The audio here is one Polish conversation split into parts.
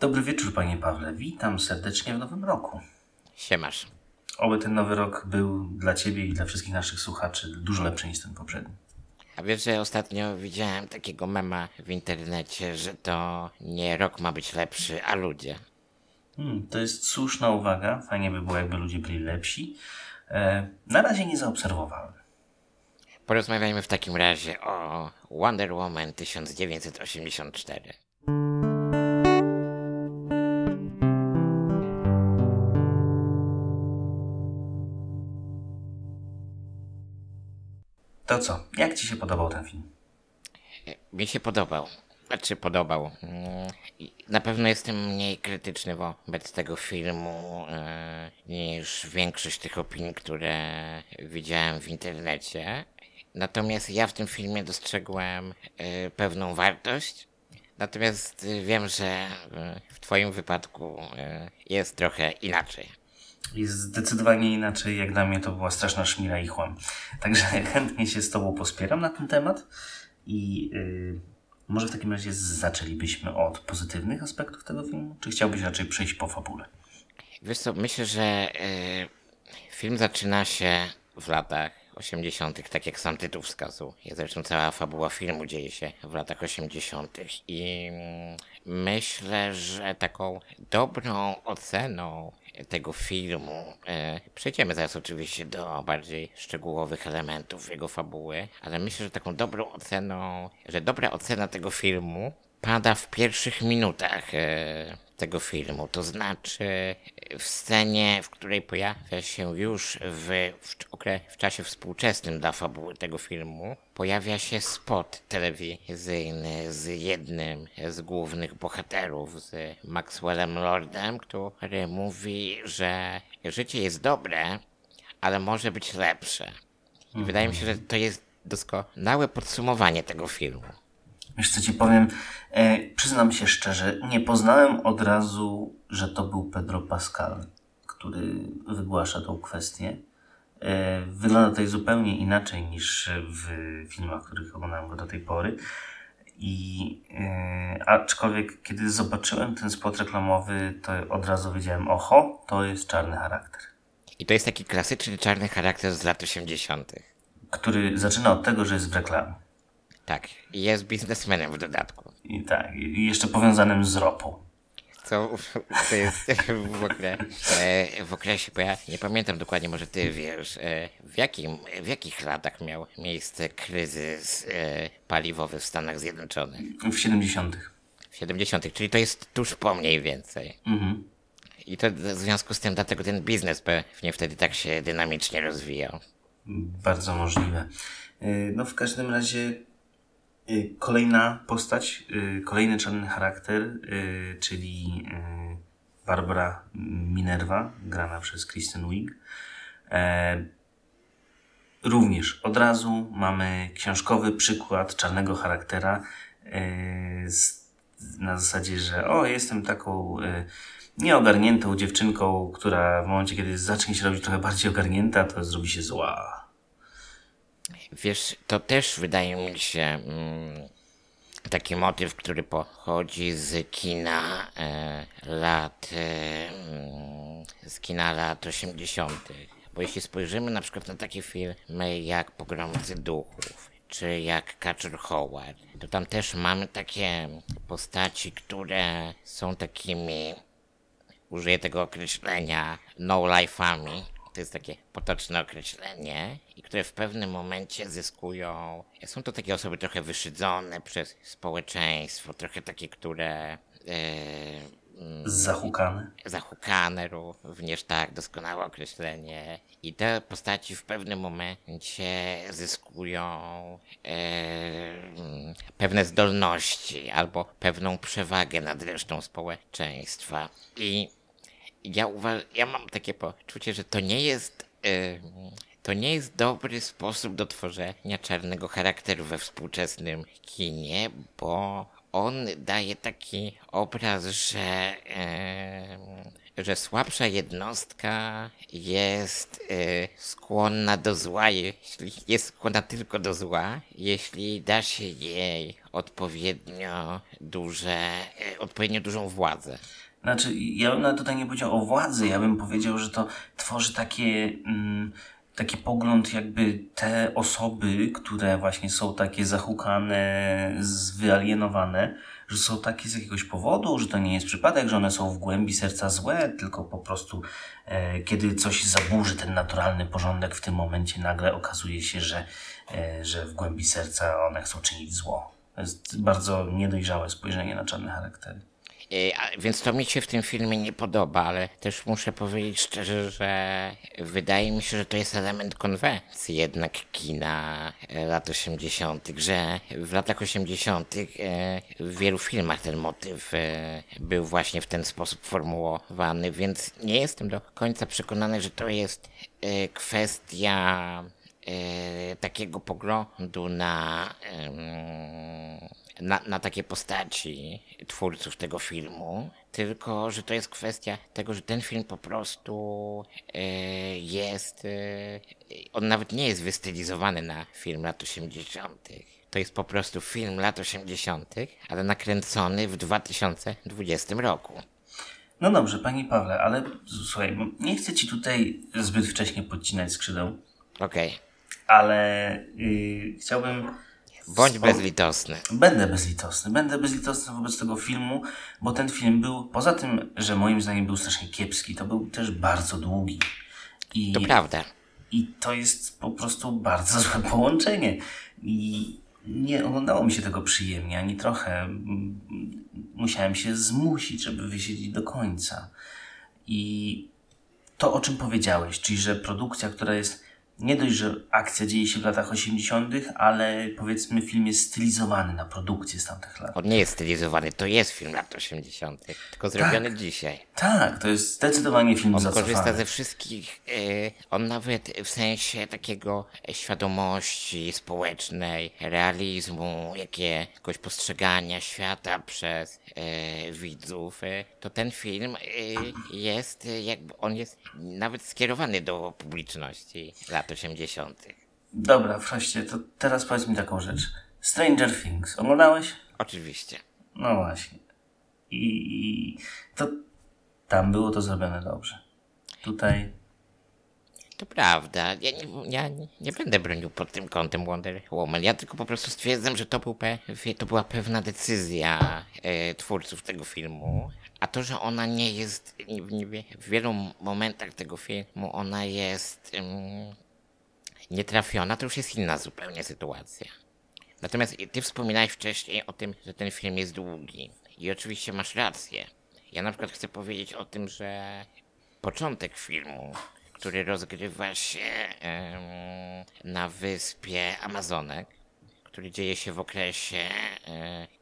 Dobry wieczór, panie Pawle. Witam serdecznie w nowym roku. Siemasz. Oby ten nowy rok był dla ciebie i dla wszystkich naszych słuchaczy dużo lepszy niż ten poprzedni. A wiesz, że ostatnio widziałem takiego mema w internecie, że to nie rok ma być lepszy, a ludzie. To jest słuszna uwaga. Fajnie by było, jakby ludzie byli lepsi. Na razie nie zaobserwowałem. Porozmawiajmy w takim razie o Wonder Woman 1984. To co? Jak ci się podobał ten film? Mi się podobał. Podobał. Na pewno jestem mniej krytyczny wobec tego filmu niż większość tych opinii, które widziałem w internecie. Natomiast ja w tym filmie dostrzegłem pewną wartość. Natomiast wiem, że w twoim wypadku jest trochę inaczej. Jest zdecydowanie inaczej, jak dla mnie to była straszna szmira i chłam. Także chętnie się z tobą pospieram na ten temat i może w takim razie zaczęlibyśmy od pozytywnych aspektów tego filmu, czy chciałbyś raczej przejść po fabule? Wiesz co, myślę, że film zaczyna się w latach 80., tak jak sam tytuł wskazał. Zresztą cała fabuła filmu dzieje się w latach 80. i myślę, że taką dobrą oceną tego filmu. Przejdziemy zaraz oczywiście do bardziej szczegółowych elementów jego fabuły, ale myślę, że taką dobrą oceną, że dobra ocena tego filmu pada w pierwszych minutach tego filmu, to znaczy w scenie, w której pojawia się już w czasie współczesnym dla fabuły tego filmu, pojawia się spot telewizyjny z jednym z głównych bohaterów, z Maxwellem Lordem, który mówi, że życie jest dobre, ale może być lepsze. I wydaje mi się, że to jest doskonałe podsumowanie tego filmu. Wiesz co ci powiem, przyznam się szczerze, nie poznałem od razu, że to był Pedro Pascal, który wygłasza tą kwestię. Wygląda tutaj zupełnie inaczej niż w filmach, których oglądałem go do tej pory. Aczkolwiek kiedy zobaczyłem ten spot reklamowy, to od razu wiedziałem, oho, to jest czarny charakter. I to jest taki klasyczny czarny charakter z lat 80. Który zaczyna od tego, że jest w reklamie. Tak, jest biznesmenem w dodatku. I tak, jeszcze powiązanym z ropą. Co jest w okresie, bo ja nie pamiętam dokładnie, może ty wiesz, w jakich latach miał miejsce kryzys paliwowy w Stanach Zjednoczonych? W 70-tych. W 70-tych, czyli to jest tuż po mniej więcej. Mhm. I to w związku z tym, dlatego ten biznes pewnie wtedy tak się dynamicznie rozwijał. Bardzo możliwe. No w każdym razie kolejna postać, kolejny czarny charakter, czyli Barbara Minerva, grana przez Kristen Wiig. Również od razu mamy książkowy przykład czarnego charaktera na zasadzie, że jestem taką nieogarniętą dziewczynką, która w momencie, kiedy zacznie się robić trochę bardziej ogarnięta, to zrobi się zła. Wiesz, to też wydaje mi się taki motyw, który pochodzi z kina lat 80. Bo jeśli spojrzymy na przykład na takie filmy jak Pogromcy Duchów, czy jak Kaczor Howard, to tam też mamy takie postaci, które są takimi, użyję tego określenia, no-life'ami. To jest takie potoczne określenie i które w pewnym momencie zyskują. Są to takie osoby trochę wyszydzone przez społeczeństwo, trochę takie, które zahukane również, tak, doskonałe określenie. I te postaci w pewnym momencie zyskują pewne zdolności albo pewną przewagę nad resztą społeczeństwa. Ja mam takie poczucie, że to nie jest dobry sposób do tworzenia czarnego charakteru we współczesnym kinie, bo on daje taki obraz, że słabsza jednostka jest skłonna do zła, jeśli jest skłonna tylko do zła, jeśli da się jej odpowiednio dużą władzę. Znaczy, ja bym tutaj nie powiedział o władzy, ja bym powiedział, że to tworzy taki pogląd, jakby te osoby, które właśnie są takie zahukane, zwyalienowane, że są takie z jakiegoś powodu, że to nie jest przypadek, że one są w głębi serca złe, tylko po prostu kiedy coś zaburzy ten naturalny porządek, w tym momencie nagle okazuje się, że w głębi serca one chcą czynić zło. To jest bardzo niedojrzałe spojrzenie na czarne charaktery. Więc to mi się w tym filmie nie podoba, ale też muszę powiedzieć szczerze, że wydaje mi się, że to jest element konwencji jednak kina lat 80., że w latach 80. w wielu filmach ten motyw był właśnie w ten sposób formułowany, więc nie jestem do końca przekonany, że to jest kwestia takiego poglądu na takie postaci twórców tego filmu, tylko że to jest kwestia tego, że ten film po prostu on nawet nie jest wystylizowany na film lat 80. To jest po prostu film lat 80., ale nakręcony w 2020 roku. No dobrze, Panie Pawle, ale słuchaj, nie chcę Ci tutaj zbyt wcześnie podcinać skrzydeł. Okej. Ale chciałbym... Bądź bezlitosny. Będę bezlitosny wobec tego filmu, bo ten film był, poza tym, że moim zdaniem był strasznie kiepski, to był też bardzo długi. To prawda. I to jest po prostu bardzo złe połączenie. I nie oglądało mi się tego przyjemnie, ani trochę. Musiałem się zmusić, żeby wysiedzieć do końca. I to, o czym powiedziałeś, czyli że produkcja, która jest... Nie dość, że akcja dzieje się w latach 80., ale powiedzmy film jest stylizowany na produkcję z tamtych lat. On nie jest stylizowany, to jest film lat 80., tylko zrobiony dzisiaj. Tak, to jest zdecydowanie film zacofany. On korzysta ze wszystkich, on nawet w sensie takiego świadomości społecznej, realizmu, jakiegoś postrzegania świata przez widzów, to ten film jest jakby, on jest nawet skierowany do publiczności lat 80. Dobra, wreszcie, to teraz powiedz mi taką rzecz. Stranger Things oglądałeś? Oczywiście. No właśnie. I to tam było to zrobione dobrze. Tutaj... To prawda. Ja nie będę bronił pod tym kątem Wonder Woman. Ja tylko po prostu stwierdzam, że to była pewna decyzja twórców tego filmu. A to, że ona nie jest... W wielu momentach tego filmu ona jest nietrafiona, to już jest inna zupełnie sytuacja. Natomiast ty wspominałeś wcześniej o tym, że ten film jest długi. I oczywiście masz rację. Ja na przykład chcę powiedzieć o tym, że początek filmu, który rozgrywa się na wyspie Amazonek, który dzieje się w okresie,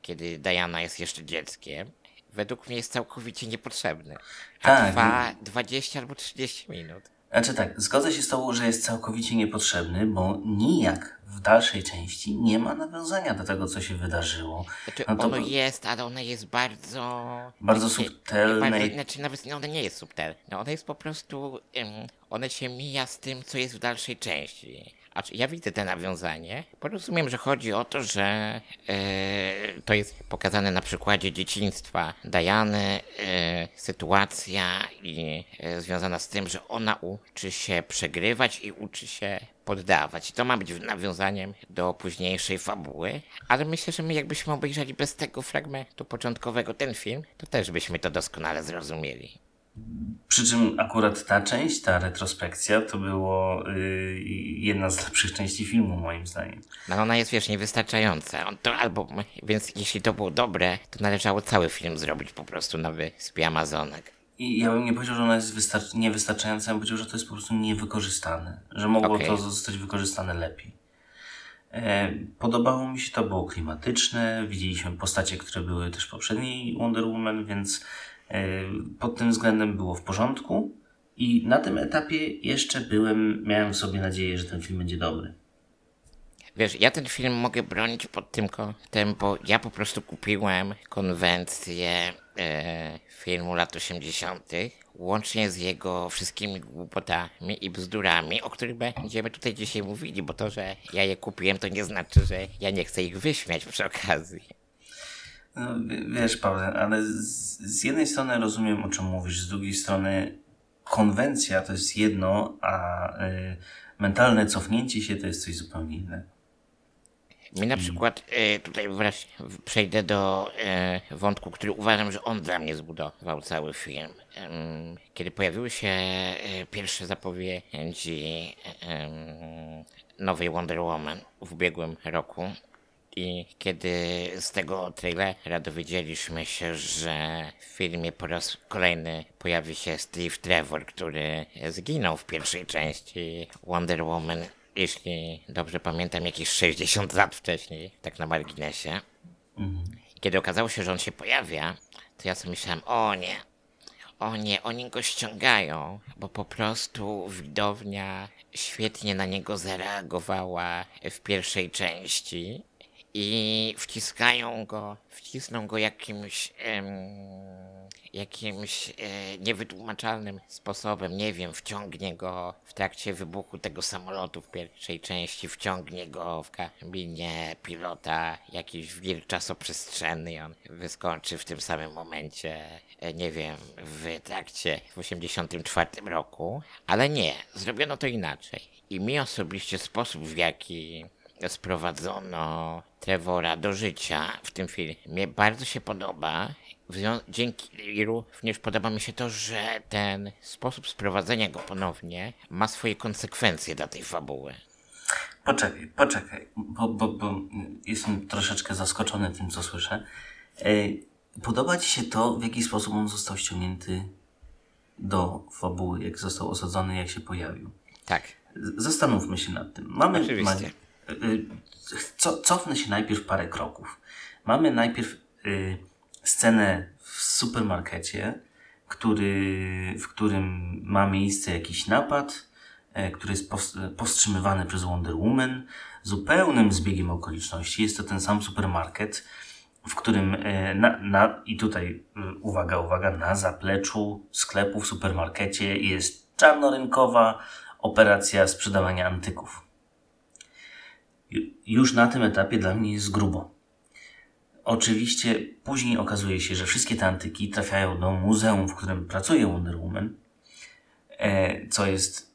kiedy Diana jest jeszcze dzieckiem, według mnie jest całkowicie niepotrzebny. A trwa 20 albo 30 minut. Znaczy tak, zgodzę się z tobą, że jest całkowicie niepotrzebny, bo nijak w dalszej części nie ma nawiązania do tego, co się wydarzyło. Znaczy no to ono jest, ale ona jest bardzo subtelne. Znaczy nawet ona nie jest subtelna, ona jest po prostu, ona się mija z tym, co jest w dalszej części. Ja widzę to nawiązanie, bo rozumiem, że chodzi o to, że to jest pokazane na przykładzie dzieciństwa Diany, sytuacja związana z tym, że ona uczy się przegrywać i uczy się poddawać. To ma być nawiązaniem do późniejszej fabuły, ale myślę, że my jakbyśmy obejrzeli bez tego fragmentu początkowego ten film, to też byśmy to doskonale zrozumieli. Przy czym akurat ta część, ta retrospekcja, to było jedna z lepszych części filmu, moim zdaniem. No ona jest, wiesz, niewystarczająca. Więc jeśli to było dobre, to należało cały film zrobić po prostu na wyspie Amazonek. I ja bym nie powiedział, że ona jest niewystarczająca, ja bym powiedział, że to jest po prostu niewykorzystane. Że mogło to zostać wykorzystane lepiej. Podobało mi się, to było klimatyczne, widzieliśmy postacie, które były też w poprzedniej Wonder Woman, więc... Pod tym względem było w porządku i na tym etapie jeszcze miałem w sobie nadzieję, że ten film będzie dobry. Wiesz, ja ten film mogę bronić pod tym kątem, bo ja po prostu kupiłem konwencję filmu lat 80. łącznie z jego wszystkimi głupotami i bzdurami, o których będziemy tutaj dzisiaj mówili, bo to, że ja je kupiłem, to nie znaczy, że ja nie chcę ich wyśmiać przy okazji. No, wiesz, Paweł, ale z jednej strony rozumiem, o czym mówisz, z drugiej strony konwencja to jest jedno, a mentalne cofnięcie się to jest coś zupełnie innego. Mi na przykład, tutaj przejdę do wątku, który uważam, że on dla mnie zbudował cały film. Kiedy pojawiły się pierwsze zapowiedzi nowej Wonder Woman w ubiegłym roku i kiedy z tego trailera dowiedzieliśmy się, że w filmie po raz kolejny pojawi się Steve Trevor, który zginął w pierwszej części Wonder Woman, jeśli dobrze pamiętam, jakieś 60 lat wcześniej, tak na marginesie. Kiedy okazało się, że on się pojawia, to ja sobie myślałem, o nie, oni go ściągają, bo po prostu widownia świetnie na niego zareagowała w pierwszej części i wcisną go jakimś niewytłumaczalnym sposobem, nie wiem, wciągnie go w trakcie wybuchu tego samolotu w pierwszej części, wciągnie go w kabinie pilota, jakiś wir czasoprzestrzenny i on wyskoczy w tym samym momencie, nie wiem, w trakcie w 84 roku, ale nie, zrobiono to inaczej. I mi osobiście sposób, w jaki sprowadzono Trevora do życia w tym filmie, bardzo się podoba. Dzięki również podoba mi się to, że ten sposób sprowadzenia go ponownie ma swoje konsekwencje dla tej fabuły. Poczekaj, bo jestem troszeczkę zaskoczony tym, co słyszę. Podoba ci się to, w jaki sposób on został ściągnięty do fabuły, jak został osadzony, jak się pojawił? Tak. Zastanówmy się nad tym. Oczywiście. Cofnę się najpierw parę kroków. Mamy najpierw scenę w supermarkecie, w którym ma miejsce jakiś napad, który jest powstrzymywany przez Wonder Woman zupełnym zbiegiem okoliczności. Jest to ten sam supermarket, w którym i tutaj uwaga, na zapleczu sklepu w supermarkecie jest czarnorynkowa operacja sprzedawania antyków. Już na tym etapie dla mnie jest grubo. Oczywiście później okazuje się, że wszystkie te antyki trafiają do muzeum, w którym pracuje Wonder Woman, co jest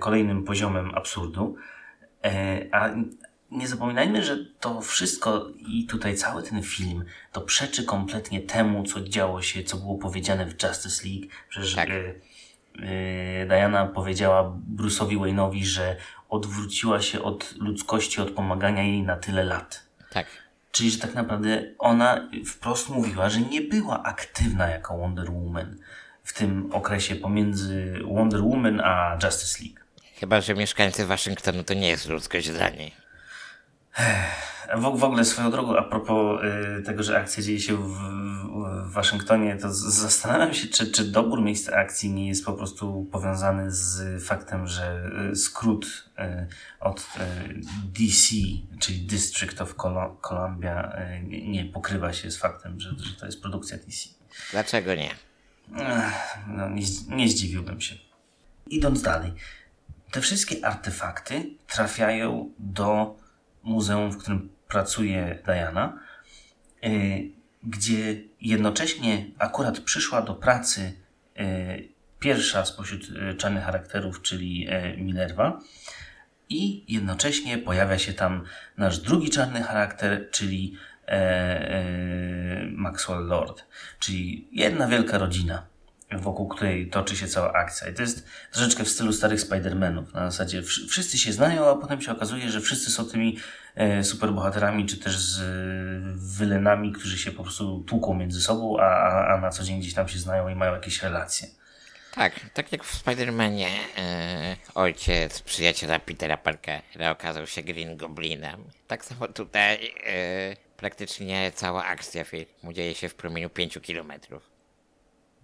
kolejnym poziomem absurdu. A nie zapominajmy, że to wszystko i tutaj cały ten film to przeczy kompletnie temu, co działo się, co było powiedziane w Justice League. Przecież tak. Diana powiedziała Bruce'owi Wayne'owi, że odwróciła się od ludzkości, od pomagania jej na tyle lat. Tak. Czyli, że tak naprawdę ona wprost mówiła, że nie była aktywna jako Wonder Woman w tym okresie pomiędzy Wonder Woman a Justice League. Chyba że mieszkańcy Waszyngtonu to nie jest ludzkość dla niej. W ogóle swoją drogą, a propos tego, że akcja dzieje się w Waszyngtonie, to zastanawiam się, czy dobór miejsca akcji nie jest po prostu powiązany z faktem, że skrót od DC, czyli District of Columbia, nie pokrywa się z faktem, że to jest produkcja DC. Dlaczego nie? No, nie zdziwiłbym się. Idąc dalej, te wszystkie artefakty trafiają do muzeum, w którym pracuje Diana, gdzie jednocześnie akurat przyszła do pracy pierwsza spośród czarnych charakterów, czyli Minerva, i jednocześnie pojawia się tam nasz drugi czarny charakter, czyli Maxwell Lord, czyli jedna wielka rodzina, wokół której toczy się cała akcja. I to jest troszeczkę w stylu starych Spider-Manów. Na zasadzie wszyscy się znają, a potem się okazuje, że wszyscy są tymi superbohaterami, czy też z wylenami, którzy się po prostu tłuką między sobą, a na co dzień gdzieś tam się znają i mają jakieś relacje. Tak jak w Spider-Manie ojciec przyjaciela Petera Parkera okazał się Green Goblinem. Tak samo tutaj praktycznie cała akcja filmu dzieje się w promieniu 5 kilometrów.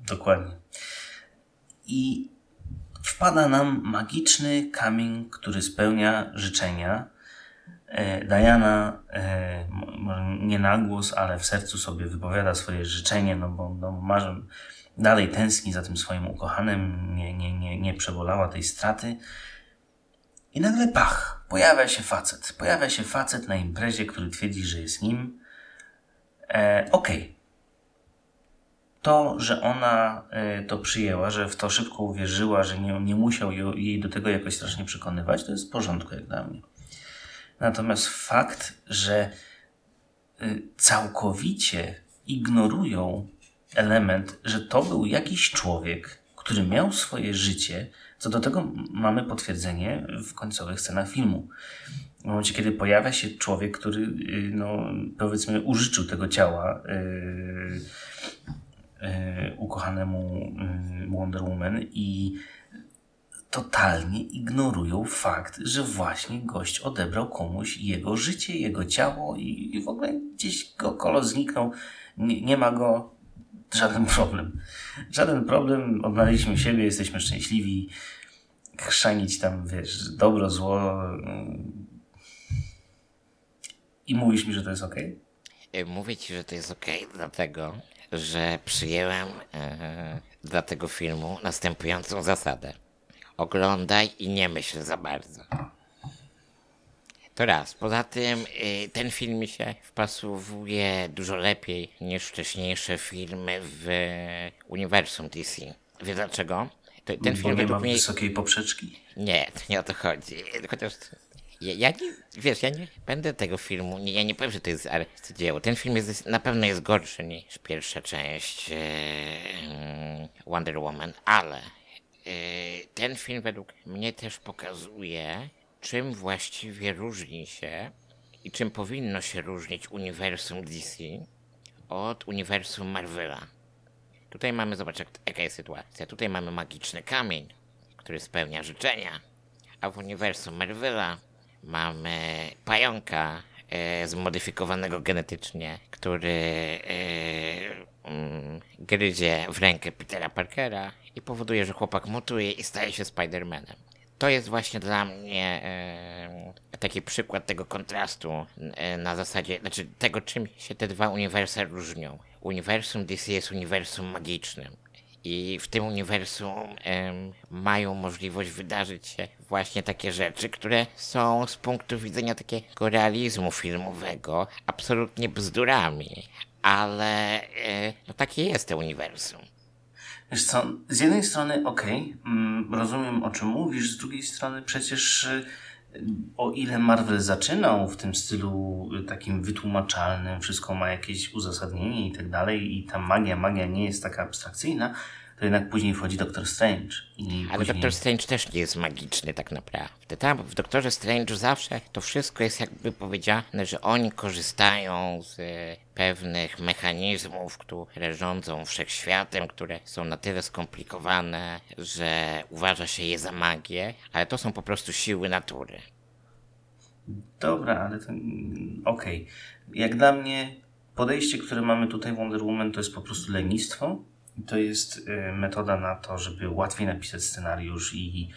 Dokładnie. I wpada nam magiczny kamień, który spełnia życzenia, Diana, może nie na głos, ale w sercu sobie wypowiada swoje życzenie, no bo marzę, dalej tęskni za tym swoim ukochanym, nie przebolała tej straty. I nagle pach, pojawia się facet na imprezie, który twierdzi, że jest nim. Okej. To, że ona to przyjęła, że w to szybko uwierzyła, że nie musiał jej do tego jakoś strasznie przekonywać, to jest w porządku jak dla mnie. Natomiast fakt, że całkowicie ignorują element, że to był jakiś człowiek, który miał swoje życie, co do tego mamy potwierdzenie w końcowych scenach filmu. W momencie, kiedy pojawia się człowiek, który, powiedzmy, użyczył tego ciała ukochanemu Wonder Woman i totalnie ignorują fakt, że właśnie gość odebrał komuś jego życie, jego ciało i w ogóle gdzieś go kolor zniknął. Nie ma go, żaden problem. Żaden problem, odnaleźliśmy siebie, jesteśmy szczęśliwi. Chrzanić tam, dobro, zło i mówisz mi, że to jest okej? Mówię ci, że to jest okej, dlatego, że przyjęłem dla tego filmu następującą zasadę. Oglądaj i nie myśl za bardzo. To raz. Poza tym ten film mi się wpasowuje dużo lepiej niż wcześniejsze filmy w uniwersum DC. Wiesz dlaczego? Ten film nie ma wysokiej poprzeczki? Nie, to nie o to chodzi. Chociaż ja nie będę tego filmu, ja nie powiem, że to jest arcydzieło. Ten film na pewno jest gorszy niż pierwsza część Wonder Woman, ale ten film według mnie też pokazuje, czym właściwie różni się i czym powinno się różnić uniwersum DC od uniwersum Marvela. Tutaj mamy, zobacz, jaka jest sytuacja. Tutaj mamy magiczny kamień, który spełnia życzenia, a w uniwersum Marvela mamy pająka zmodyfikowanego genetycznie, który gryzie w rękę Petera Parkera i powoduje, że chłopak mutuje i staje się Spider-Manem. To jest właśnie dla mnie taki przykład tego kontrastu na zasadzie, znaczy tego, czym się te dwa uniwersa różnią. Uniwersum DC jest uniwersum magicznym i w tym uniwersum mają możliwość wydarzyć się właśnie takie rzeczy, które są z punktu widzenia takiego realizmu filmowego absolutnie bzdurami, ale takie jest to uniwersum. Wiesz co, z jednej strony okej, rozumiem o czym mówisz, z drugiej strony przecież o ile Marvel zaczynał w tym stylu takim wytłumaczalnym, wszystko ma jakieś uzasadnienie i tak dalej i ta magia nie jest taka abstrakcyjna, to jednak później wchodzi Doktor Strange. Ale Doktor Strange też nie jest magiczny tak naprawdę. Tam w Doktorze Strange zawsze to wszystko jest jakby powiedziane, że oni korzystają z pewnych mechanizmów, które rządzą wszechświatem, które są na tyle skomplikowane, że uważa się je za magię, ale to są po prostu siły natury. Dobra, ale to... Okej. Jak dla mnie podejście, które mamy tutaj w Wonder Woman, to jest po prostu lenistwo. To jest metoda na to, żeby łatwiej napisać scenariusz i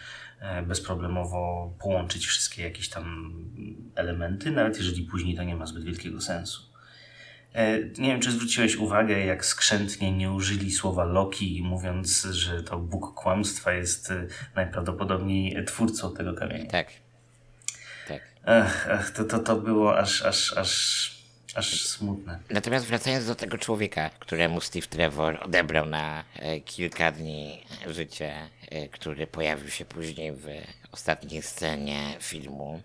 bezproblemowo połączyć wszystkie jakieś tam elementy, nawet jeżeli później to nie ma zbyt wielkiego sensu. Nie wiem, czy zwróciłeś uwagę, jak skrzętnie nie użyli słowa Loki, mówiąc, że to Bóg kłamstwa jest najprawdopodobniej twórcą tego kamienia. Tak. To było aż smutne. Natomiast wracając do tego człowieka, któremu Steve Trevor odebrał na kilka dni życie, który pojawił się później w ostatniej scenie filmu,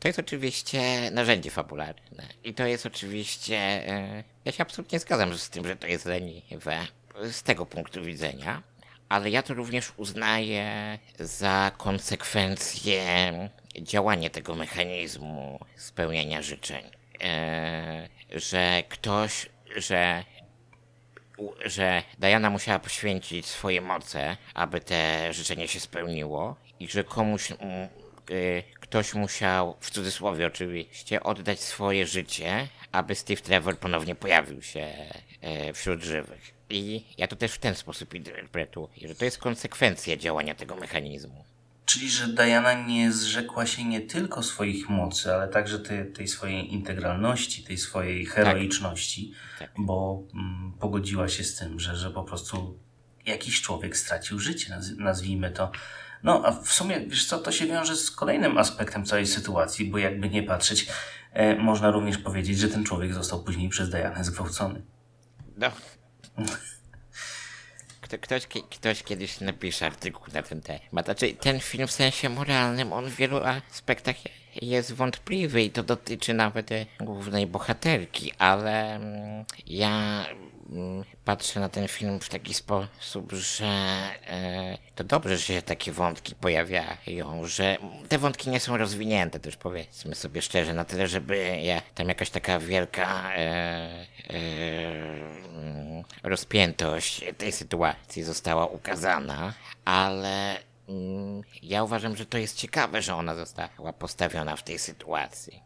to jest oczywiście narzędzie fabularne. I to jest oczywiście... ja się absolutnie zgadzam z tym, że to jest leniwe z tego punktu widzenia, ale ja to również uznaję za konsekwencję działanie tego mechanizmu spełniania życzeń, że Diana musiała poświęcić swoje moce, aby te życzenie się spełniło i że ktoś musiał, w cudzysłowie oczywiście, oddać swoje życie, aby Steve Trevor ponownie pojawił się wśród żywych. I ja to też w ten sposób interpretuję, że to jest konsekwencja działania tego mechanizmu. Czyli, że Diana nie zrzekła się nie tylko swoich mocy, ale także tej swojej integralności, tej swojej heroiczności, bo pogodziła się z tym, że po prostu jakiś człowiek stracił życie, nazwijmy to. No a w sumie, wiesz co, to się wiąże z kolejnym aspektem całej sytuacji, bo jakby nie patrzeć, można również powiedzieć, że ten człowiek został później przez Dianę zgwałcony. No. Ktoś kiedyś napisze artykuł na ten temat. Znaczy, ten film w sensie moralnym, on w wielu aspektach jest wątpliwy i to dotyczy nawet głównej bohaterki, ale ja patrzę na ten film w taki sposób, że to dobrze, że się takie wątki pojawiają, że te wątki nie są rozwinięte, też powiedzmy sobie szczerze, na tyle, żeby tam jakaś taka wielka rozpiętość tej sytuacji została ukazana, ale ja uważam, że to jest ciekawe, że ona została postawiona w tej sytuacji.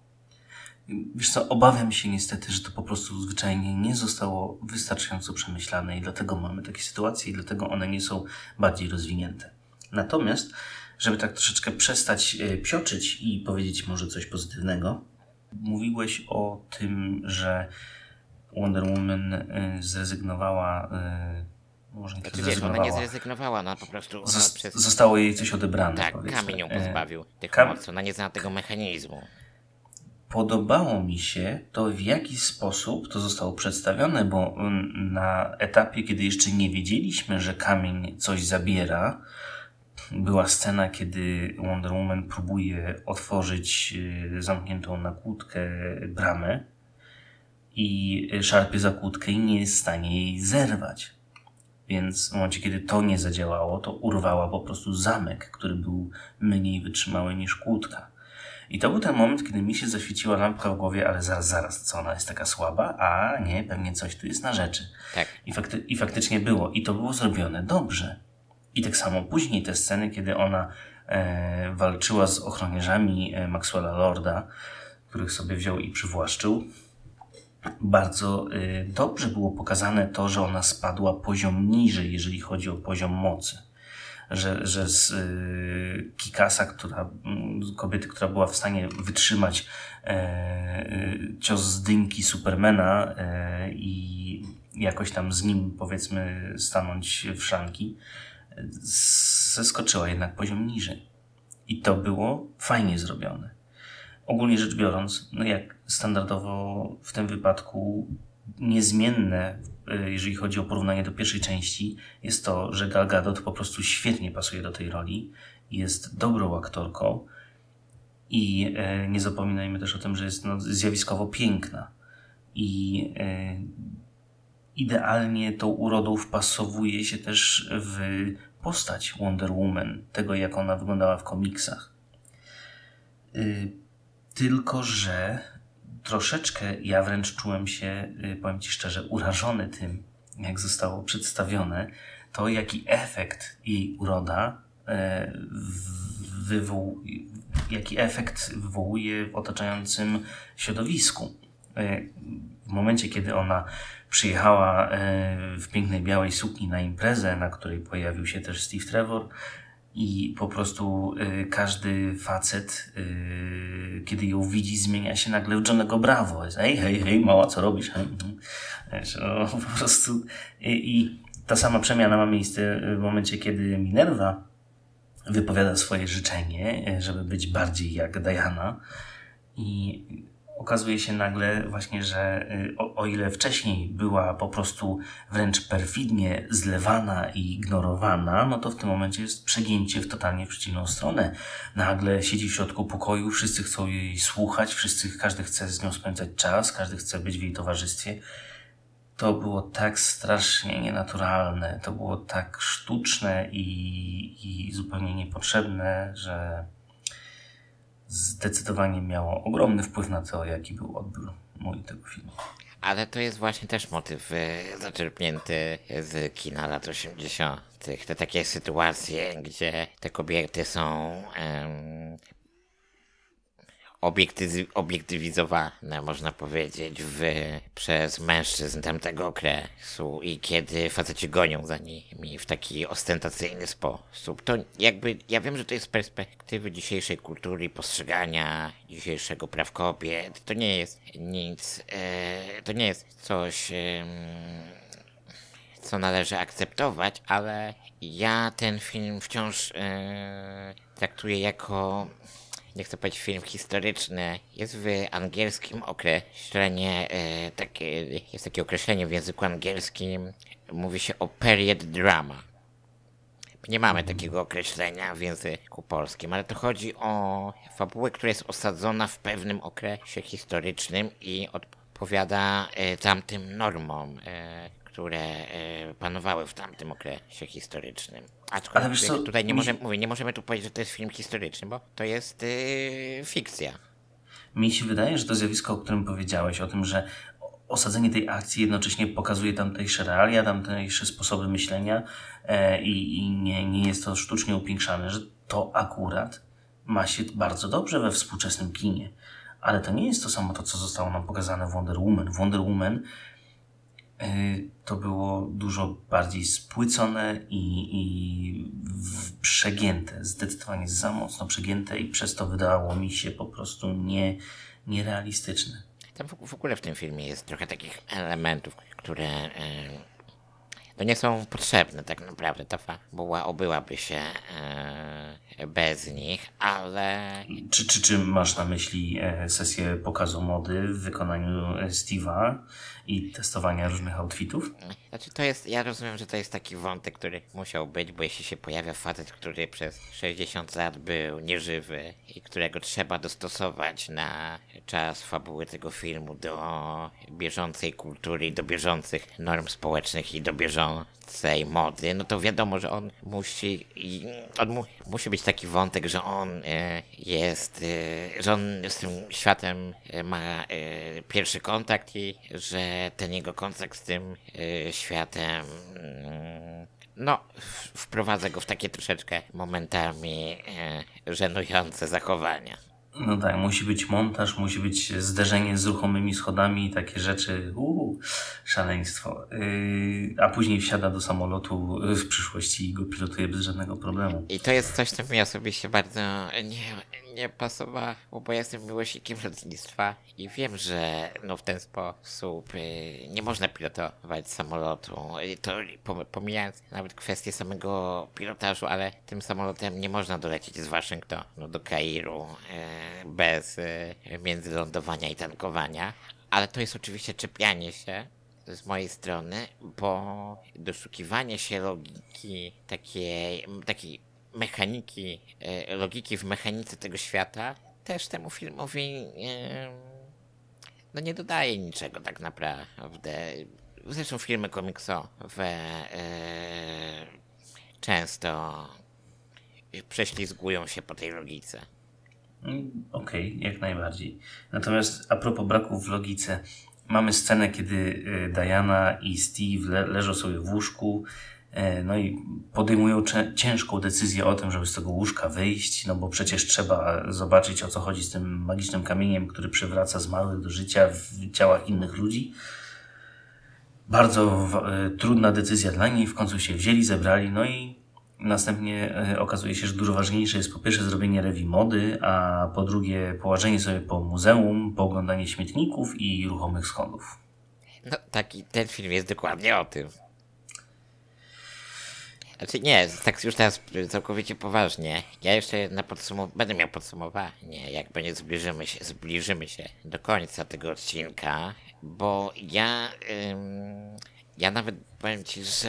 Wiesz co, obawiam się niestety, że to po prostu zwyczajnie nie zostało wystarczająco przemyślane i dlatego mamy takie sytuacje i dlatego one nie są bardziej rozwinięte. Natomiast, żeby tak troszeczkę przestać psioczyć i powiedzieć może coś pozytywnego, mówiłeś o tym, że Wonder Woman zrezygnowała... Może nie zrezygnowała. Ona nie zrezygnowała, ona po prostu... Zostało jej coś odebrane. Tak, kamień ją pozbawił tych mocy, ona nie zna tego mechanizmu. Podobało mi się to, w jaki sposób to zostało przedstawione, bo na etapie, kiedy jeszcze nie wiedzieliśmy, że kamień coś zabiera, była scena, kiedy Wonder Woman próbuje otworzyć zamkniętą na kłódkę bramę i szarpie za kłódkę i nie jest w stanie jej zerwać. Więc w momencie, kiedy to nie zadziałało, to urwała po prostu zamek, który był mniej wytrzymały niż kłódka. I to był ten moment, kiedy mi się zaświeciła lampka w głowie, ale zaraz, co ona jest taka słaba? A nie, pewnie coś tu jest na rzeczy. Tak. I faktycznie było. I to było zrobione dobrze. I tak samo później te sceny, kiedy ona walczyła z ochroniarzami Maxwella Lorda, których sobie wziął i przywłaszczył, bardzo dobrze było pokazane to, że ona spadła poziom niżej, jeżeli chodzi o poziom mocy. Że z Kikasa, kobiety, która była w stanie wytrzymać cios z dynki Supermana i jakoś tam z nim, powiedzmy, stanąć w szranki, zeskoczyła jednak poziom niżej. I to było fajnie zrobione. Ogólnie rzecz biorąc, no jak standardowo w tym wypadku niezmienne, jeżeli chodzi o porównanie do pierwszej części, jest to, że Gal Gadot po prostu świetnie pasuje do tej roli, jest dobrą aktorką i nie zapominajmy też o tym, że jest zjawiskowo piękna i idealnie tą urodą wpasowuje się też w postać Wonder Woman, tego jak ona wyglądała w komiksach. Tylko, że troszeczkę ja wręcz czułem się, powiem Ci szczerze, urażony tym, jak zostało przedstawione, to jaki efekt jej uroda jaki efekt wywołuje w otaczającym środowisku. W momencie, kiedy ona przyjechała w pięknej białej sukni na imprezę, na której pojawił się też Steve Trevor, i po prostu każdy facet, kiedy ją widzi, zmienia się nagle w Johnnego Bravo. Jest, hej, mała, co robisz? Po prostu. I ta sama przemiana ma miejsce w momencie, kiedy Minerva wypowiada swoje życzenie, żeby być bardziej jak Diana. I okazuje się nagle właśnie, że o ile wcześniej była po prostu wręcz perfidnie zlewana i ignorowana, no to w tym momencie jest przegięcie w totalnie przeciwną stronę. Nagle siedzi w środku pokoju, wszyscy chcą jej słuchać, każdy chce z nią spędzać czas, każdy chce być w jej towarzystwie. To było tak strasznie nienaturalne, to było tak sztuczne i zupełnie niepotrzebne, że... zdecydowanie miało ogromny wpływ na to, jaki był odbiór mój tego filmu. Ale to jest właśnie też motyw zaczerpnięty z kina lat 80. Te takie sytuacje, gdzie te kobiety są obiektywizowana, można powiedzieć, przez mężczyzn tamtego okresu i kiedy faceci gonią za nimi w taki ostentacyjny sposób, to jakby, ja wiem, że to jest z perspektywy dzisiejszej kultury, postrzegania dzisiejszego praw kobiet, to nie jest nic, to nie jest coś, co należy akceptować, ale ja ten film wciąż traktuję jako... nie chcę powiedzieć film historyczny, jest w angielskim określenie, jest takie określenie w języku angielskim, mówi się o period drama. Nie mamy takiego określenia w języku polskim, ale to chodzi o fabułę, która jest osadzona w pewnym okresie historycznym i odpowiada tamtym normom, które panowały w tamtym okresie historycznym. Aczkolwiek tutaj nie możemy tu powiedzieć, że to jest film historyczny, bo to jest fikcja. Mi się wydaje, że to zjawisko, o którym powiedziałeś, o tym, że osadzenie tej akcji jednocześnie pokazuje tamtejsze realia, tamtejsze sposoby myślenia i nie jest to sztucznie upiększane, że to akurat ma się bardzo dobrze we współczesnym kinie. Ale to nie jest to samo to, co zostało nam pokazane w Wonder Woman. Wonder Woman to było dużo bardziej spłycone i przegięte, zdecydowanie za mocno przegięte i przez to wydało mi się po prostu nierealistyczne. Tam w ogóle w tym filmie jest trochę takich elementów, które to nie są potrzebne tak naprawdę. Ta fabuła obyłaby się bez nich, ale... Czy masz na myśli sesję pokazu mody w wykonaniu Steve'a i testowania różnych outfitów? Znaczy to jest, ja rozumiem, że to jest taki wątek, który musiał być, bo jeśli się pojawia facet, który przez 60 lat był nieżywy i którego trzeba dostosować na czas fabuły tego filmu do bieżącej kultury, do bieżących norm społecznych i do bieżącej mody, no to wiadomo, że on musi, musi być taki wątek, że on jest, że on z tym światem ma pierwszy kontakt i że ten jego kontakt z tym światem no wprowadza go w takie troszeczkę momentami żenujące zachowania. No tak, musi być montaż, musi być zderzenie z ruchomymi schodami, takie rzeczy, szaleństwo. A później wsiada do samolotu w przyszłości i go pilotuje bez żadnego problemu. I to jest coś, co mi osobiście bardzo nie pasowało, bo ja jestem miłośnikiem lotnictwa i wiem, że no w ten sposób nie można pilotować samolotu. To pomijając nawet kwestię samego pilotażu, ale tym samolotem nie można dolecieć z Waszyngtonu do Kairu bez międzylądowania i tankowania, ale to jest oczywiście czepianie się z mojej strony, bo doszukiwanie się logiki, takiej mechaniki, logiki w mechanice tego świata też temu filmowi no nie dodaje niczego tak naprawdę. Zresztą filmy komiksowe często prześlizgują się po tej logice. Okej, jak najbardziej. Natomiast a propos braków w logice, mamy scenę, kiedy Diana i Steve leżą sobie w łóżku, no i podejmują ciężką decyzję o tym, żeby z tego łóżka wyjść, no bo przecież trzeba zobaczyć, o co chodzi z tym magicznym kamieniem, który przywraca zmarłych do życia w ciałach innych ludzi. Bardzo trudna decyzja dla niej, w końcu się wzięli, zebrali, no i następnie okazuje się, że dużo ważniejsze jest po pierwsze zrobienie rewii mody, a po drugie połażenie sobie po muzeum, pooglądanie śmietników i ruchomych schodów. No tak, i ten film jest dokładnie o tym. Znaczy nie, tak już teraz całkowicie poważnie. Ja jeszcze będę miał podsumowanie, jak będzie zbliżymy się do końca tego odcinka, bo ja nawet powiem ci, że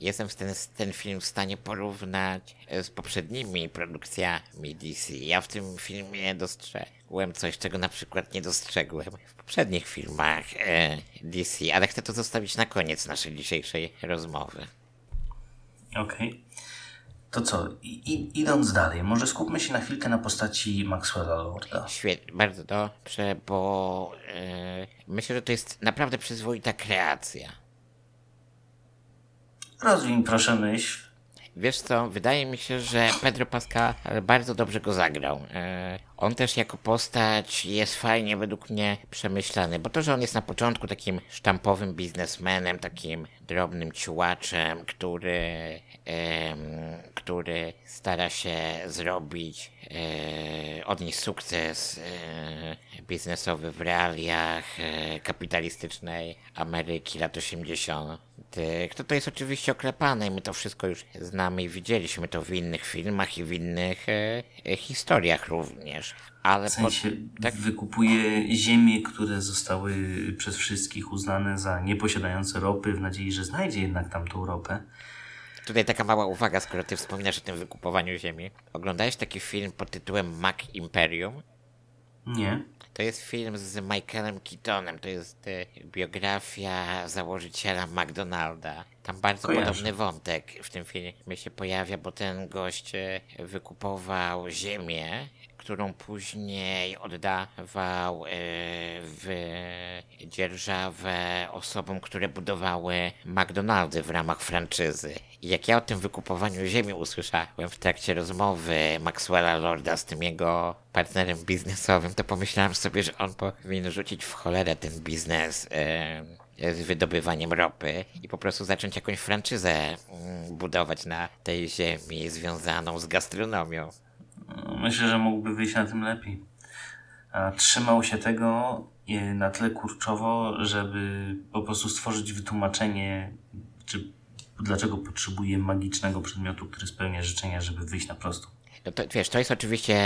jestem ten film w stanie porównać z poprzednimi produkcjami DC. Ja w tym filmie dostrzegłem coś, czego na przykład nie dostrzegłem w poprzednich filmach DC, ale chcę to zostawić na koniec naszej dzisiejszej rozmowy. Okej. To co, idąc dalej, może skupmy się na chwilkę na postaci Maxwella Lorda. Świetnie, bardzo dobrze, bo myślę, że to jest naprawdę przyzwoita kreacja. Rozwiń proszę myśl. Wiesz co, wydaje mi się, że Pedro Pascal bardzo dobrze go zagrał. On też jako postać jest fajnie według mnie przemyślany, bo to, że on jest na początku takim sztampowym biznesmenem, takim drobnym ciułaczem, który stara się zrobić, odnieść sukces biznesowy w realiach kapitalistycznej Ameryki lat 80. To to jest oczywiście oklepane i my to wszystko już znamy i widzieliśmy to w innych filmach i w innych historiach również. Ale w sensie tak wykupuje ziemie, które zostały przez wszystkich uznane za nieposiadające ropy w nadziei, że znajdzie jednak tamtą ropę. Tutaj taka mała uwaga, skoro ty wspominasz o tym wykupowaniu ziemi. Oglądałeś taki film pod tytułem Mac Imperium? Nie. To jest film z Michaelem Keatonem, to jest biografia założyciela McDonalda. Tam bardzo podobny wątek w tym filmie się pojawia, bo ten gość wykupował ziemię, którą później oddawał w dzierżawę osobom, które budowały McDonaldy w ramach franczyzy. I jak ja o tym wykupowaniu ziemi usłyszałem w trakcie rozmowy Maxwella Lorda z tym jego partnerem biznesowym, to pomyślałem sobie, że on powinien rzucić w cholerę ten biznes z wydobywaniem ropy i po prostu zacząć jakąś franczyzę budować na tej ziemi związaną z gastronomią. Myślę, że mógłby wyjść na tym lepiej. A trzymał się tego na tyle kurczowo, żeby po prostu stworzyć wytłumaczenie, czy dlaczego potrzebuje magicznego przedmiotu, który spełnia życzenia, żeby wyjść na prostą. No to, wiesz, to jest oczywiście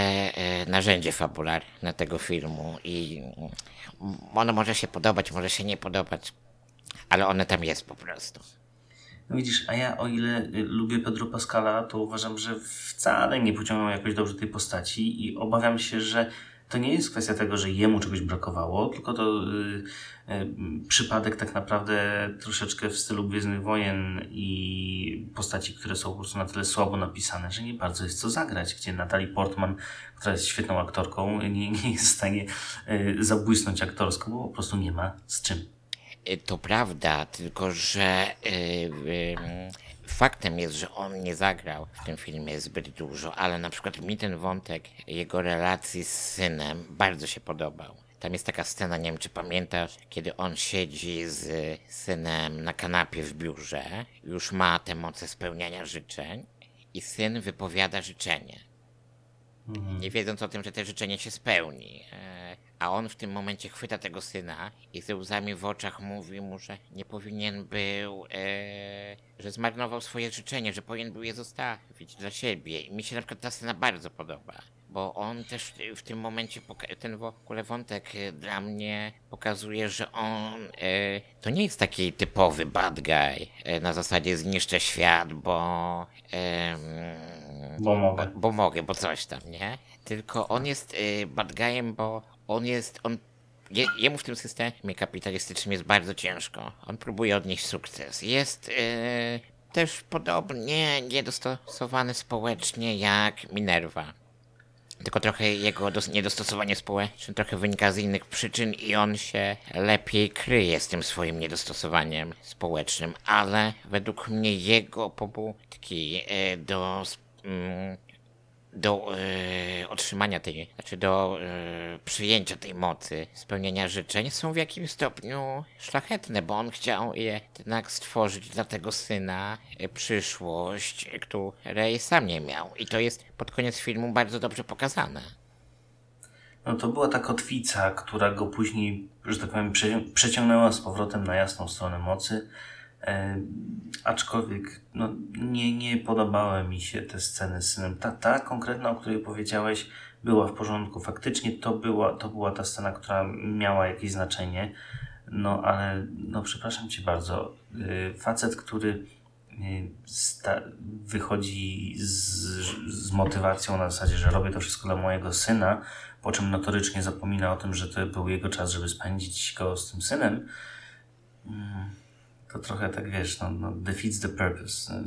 narzędzie fabularne tego filmu i ono może się podobać, może się nie podobać, ale ono tam jest po prostu. No widzisz, a ja o ile lubię Pedro Pascala, to uważam, że wcale nie pociągnął jakoś dobrze tej postaci i obawiam się, że to nie jest kwestia tego, że jemu czegoś brakowało, tylko to przypadek tak naprawdę troszeczkę w stylu Gwiezdnych Wojen i postaci, które są po prostu na tyle słabo napisane, że nie bardzo jest co zagrać, gdzie Natalie Portman, która jest świetną aktorką, nie jest w stanie zabłysnąć aktorsko, bo po prostu nie ma z czym. To prawda, tylko że faktem jest, że on nie zagrał w tym filmie zbyt dużo, ale na przykład mi ten wątek jego relacji z synem bardzo się podobał. Tam jest taka scena, nie wiem czy pamiętasz, kiedy on siedzi z synem na kanapie w biurze, już ma te moce spełniania życzeń i syn wypowiada życzenie, nie wiedząc o tym, że te życzenie się spełni. A on w tym momencie chwyta tego syna i ze łzami w oczach mówi mu, że nie powinien był, że zmarnował swoje życzenie, że powinien był je zostawić dla siebie. I mi się na przykład ta scena bardzo podoba, bo on też w tym momencie, ten w ogóle wątek dla mnie pokazuje, że on to nie jest taki typowy bad guy na zasadzie zniszczę świat, bo mogę, bo coś tam, nie? Tylko on jest bad guyem, bo jemu w tym systemie kapitalistycznym jest bardzo ciężko. On próbuje odnieść sukces. Jest też podobnie niedostosowany społecznie jak Minerva. Tylko trochę jego niedostosowanie społeczne trochę wynika z innych przyczyn i on się lepiej kryje z tym swoim niedostosowaniem społecznym. Ale według mnie jego pobudki do otrzymania tej, znaczy do przyjęcia tej mocy, spełnienia życzeń są w jakimś stopniu szlachetne, bo on chciał jednak stworzyć dla tego syna przyszłość, której sam nie miał. I to jest pod koniec filmu bardzo dobrze pokazane. No to była ta kotwica, która go później, że tak powiem, przeciągnęła z powrotem na jasną stronę mocy. Aczkolwiek nie podobały mi się te sceny z synem. Ta konkretna, o której powiedziałeś, była w porządku. Faktycznie to była ta scena, która miała jakieś znaczenie. No ale przepraszam cię bardzo. Facet, który wychodzi z motywacją na zasadzie, że robię to wszystko dla mojego syna, po czym notorycznie zapomina o tym, że to był jego czas, żeby spędzić go z tym synem. To trochę tak, wiesz, defeats the purpose.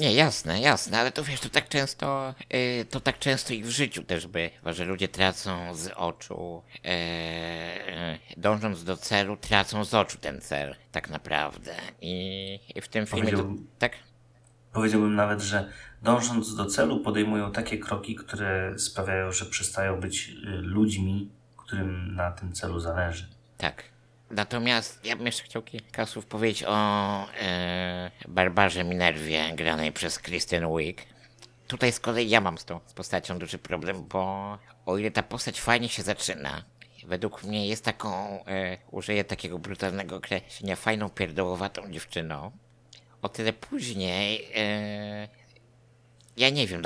Nie, jasne, ale to wiesz, to tak często i w życiu też bywa, że ludzie tracą z oczu, dążąc do celu, tracą z oczu ten cel tak naprawdę. I w tym filmie to, tak? Powiedziałbym nawet, że dążąc do celu podejmują takie kroki, które sprawiają, że przestają być ludźmi, którym na tym celu zależy. Tak. Natomiast ja bym jeszcze chciał kilka słów powiedzieć o Barbarze Minerwie granej przez Kristen Wiig. Tutaj z kolei ja mam z tą postacią duży problem, bo o ile ta postać fajnie się zaczyna, według mnie jest taką, użyję takiego brutalnego określenia, fajną pierdołowatą dziewczyną, o tyle później ja nie wiem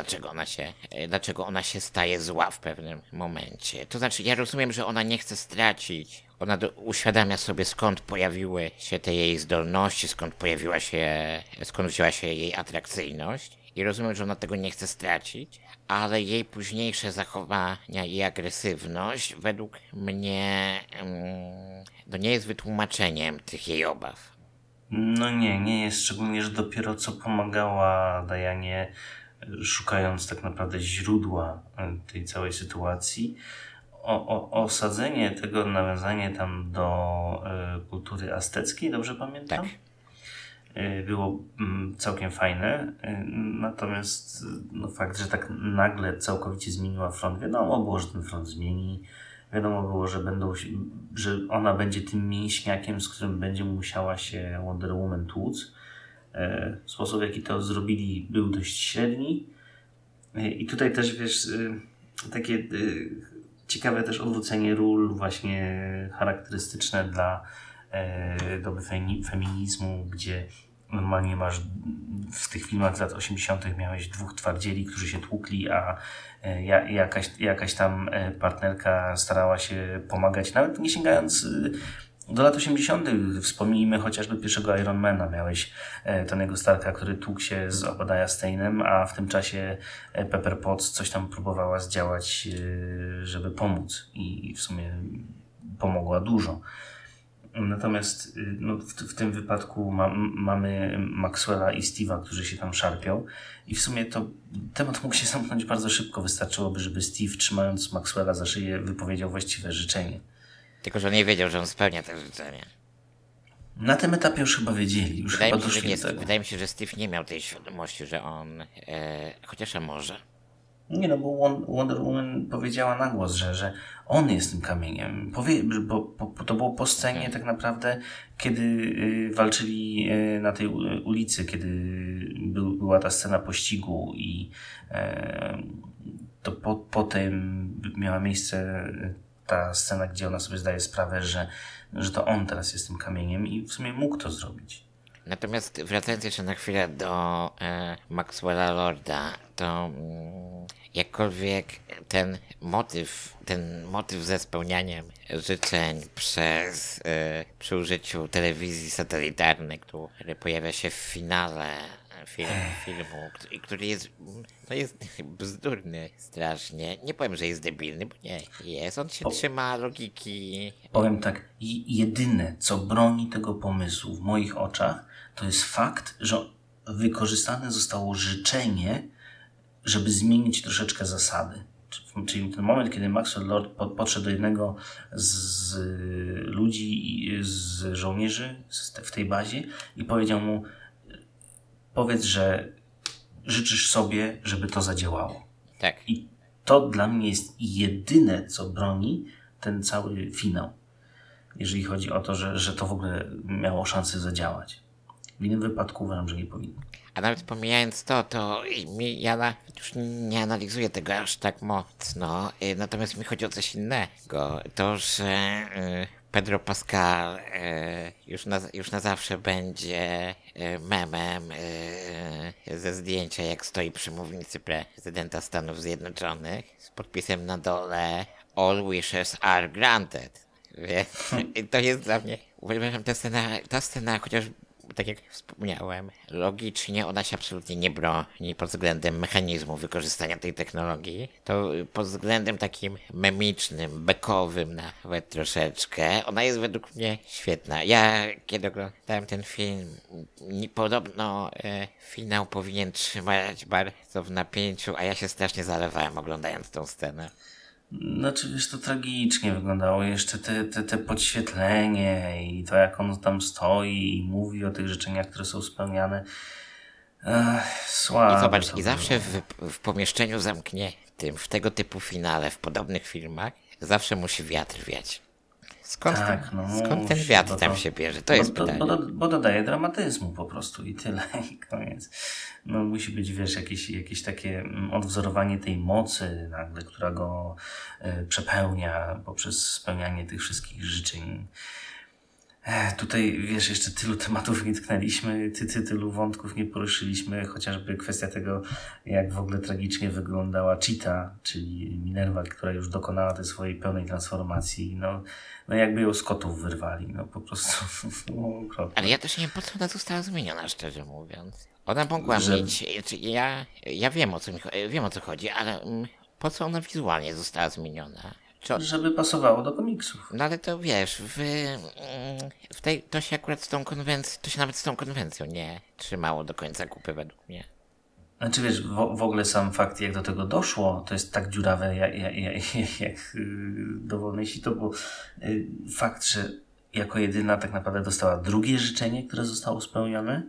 dlaczego ona się staje zła w pewnym momencie. To znaczy ja rozumiem, że ona nie chce stracić, ona uświadamia sobie skąd pojawiły się te jej zdolności, skąd wzięła się jej atrakcyjność. I rozumiem, że ona tego nie chce stracić, ale jej późniejsze zachowania i agresywność według mnie to nie jest wytłumaczeniem tych jej obaw. No nie jest, szczególnie, że dopiero co pomagała Dianie, szukając tak naprawdę źródła tej całej sytuacji. Osadzenie tego, nawiązanie tam do kultury azteckiej, dobrze pamiętam? Tak. Było całkiem fajne, natomiast no, fakt, że tak nagle całkowicie zmieniła front, wiadomo było, że ten front zmieni, wiadomo było, że ona będzie tym mięśniakiem, z którym będzie musiała się Wonder Woman tłuc. Sposób, w jaki to zrobili, był dość średni i tutaj też, wiesz, takie ciekawe też odwrócenie ról właśnie charakterystyczne dla doby feminizmu, gdzie normalnie masz w tych filmach z lat 80. miałeś dwóch twardzieli, którzy się tłukli, a jakaś tam partnerka starała się pomagać, nawet nie sięgając do lat 80. Wspomnijmy chociażby pierwszego Ironmana. Miałeś Tony'ego Starka, który tłukł się z Obadiah Stainem, a w tym czasie Pepper Potts coś tam próbowała zdziałać, żeby pomóc i w sumie pomogła dużo. Natomiast no, w tym wypadku mamy Maxwella i Steve'a, którzy się tam szarpią i w sumie to temat mógł się zamknąć bardzo szybko. Wystarczyłoby, żeby Steve, trzymając Maxwella za szyję, wypowiedział właściwe życzenie. Tylko, że nie wiedział, że on spełnia te życzenia. Na tym etapie już chyba wiedzieli. Już wydaje, chyba mi się, wydaje mi się, że Steve nie miał tej świadomości, że on... chociaż może... Nie no, bo Wonder Woman powiedziała na głos, że on jest tym kamieniem. Bo to było po scenie tak naprawdę, kiedy walczyli na tej ulicy, kiedy była ta scena pościgu i to potem miała miejsce ta scena, gdzie ona sobie zdaje sprawę, że to on teraz jest tym kamieniem i w sumie mógł to zrobić. Natomiast wracając jeszcze na chwilę do Maxwella Lorda, to jakkolwiek ten motyw ze spełnianiem życzeń przy użyciu telewizji satelitarnej, który pojawia się w finale filmu i który jest bzdurny strasznie. Nie powiem, że jest debilny, bo nie jest. On się trzyma logiki. Powiem tak, jedyne co broni tego pomysłu w moich oczach, to jest fakt, że wykorzystane zostało życzenie, żeby zmienić troszeczkę zasady. Czyli ten moment, kiedy Maxwell Lord podszedł do jednego z ludzi, z żołnierzy w tej bazie i powiedział mu: powiedz, że życzysz sobie, żeby to zadziałało. Tak. I to dla mnie jest jedyne, co broni ten cały finał. Jeżeli chodzi o to, że to w ogóle miało szansę zadziałać. W innym wypadku uważam, że nie powinno. A nawet pomijając to ja już nie analizuję tego aż tak mocno. Natomiast mi chodzi o coś innego. To, że... Pedro Pascal już na zawsze będzie memem ze zdjęcia, jak stoi przy mównicy prezydenta Stanów Zjednoczonych z podpisem na dole All wishes are granted. Więc to jest dla mnie, uważam, ta scena, chociaż tak jak wspomniałem, logicznie ona się absolutnie nie broni pod względem mechanizmu wykorzystania tej technologii, to pod względem takim memicznym, bekowym nawet troszeczkę, ona jest według mnie świetna. Ja kiedy oglądałem ten film, podobno finał powinien trzymać bardzo w napięciu, a ja się strasznie zalewałem oglądając tą scenę. Znaczy, wiesz, to tragicznie wyglądało. Jeszcze te podświetlenie i to, jak on tam stoi i mówi o tych życzeniach, które są spełniane. Słabo. I zobacz, i zawsze w pomieszczeniu zamkniętym, w tego typu finale, w podobnych filmach, zawsze musi wiatr wiać. Skąd ten wiatr tam się bierze? To jest pytanie. Bo dodaje dramatyzmu po prostu i tyle. I koniec. No musi być, wiesz, jakieś takie odwzorowanie tej mocy nagle, która go przepełnia poprzez spełnianie tych wszystkich życzeń. Tutaj, wiesz, jeszcze tylu tematów nie tknęliśmy, tylu wątków nie poruszyliśmy, chociażby kwestia tego, jak w ogóle tragicznie wyglądała Cheetah, czyli Minerva, która już dokonała tej swojej pełnej transformacji, no jakby ją z kotów wyrwali, no po prostu okropnie. Ale ja też nie wiem, po co ona została zmieniona, szczerze mówiąc. Ona mogła mieć, ja wiem o co chodzi, ale po co ona wizualnie została zmieniona? Żeby pasowało do komiksów. No ale to wiesz, to się akurat z tą konwencją, to się nawet z tą konwencją nie trzymało do końca kupy według mnie. Znaczy wiesz, w ogóle sam fakt, jak do tego doszło, to jest tak dziurawe jak dowolne si to, bo fakt, że jako jedyna tak naprawdę dostała drugie życzenie, które zostało spełnione.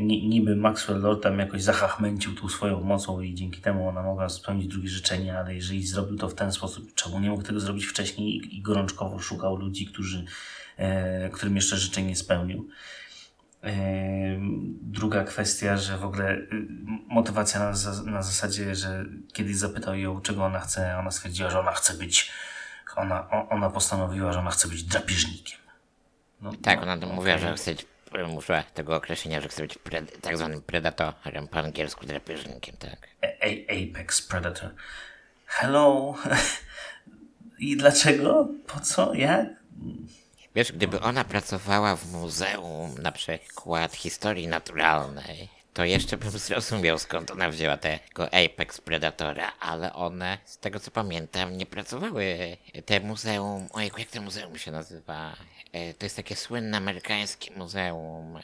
Niby Maxwell Lord tam jakoś zahachmęcił tą swoją mocą i dzięki temu ona mogła spełnić drugie życzenie, ale jeżeli zrobił to w ten sposób, czemu nie mógł tego zrobić wcześniej i gorączkowo szukał ludzi, którym jeszcze życzeń nie spełnił. Druga kwestia, że w ogóle motywacja na zasadzie, że kiedyś zapytał ją, czego ona chce, ona stwierdziła, że ona chce być, ona postanowiła, że ona chce być drapieżnikiem. Ona tam mówiła, że chce muszę tego określenia, że chcę być tak zwanym predatorem, po angielsku drapieżnikiem, tak? Apex Predator. Hello! I dlaczego? Po co? Jak? Wiesz, gdyby ona pracowała w muzeum, na przykład historii naturalnej, to jeszcze bym zrozumiał, skąd ona wzięła tego Apex Predatora, ale one, z tego co pamiętam, nie pracowały te muzeum... Ojejku, jak to muzeum się nazywa? To jest takie słynne amerykańskie muzeum.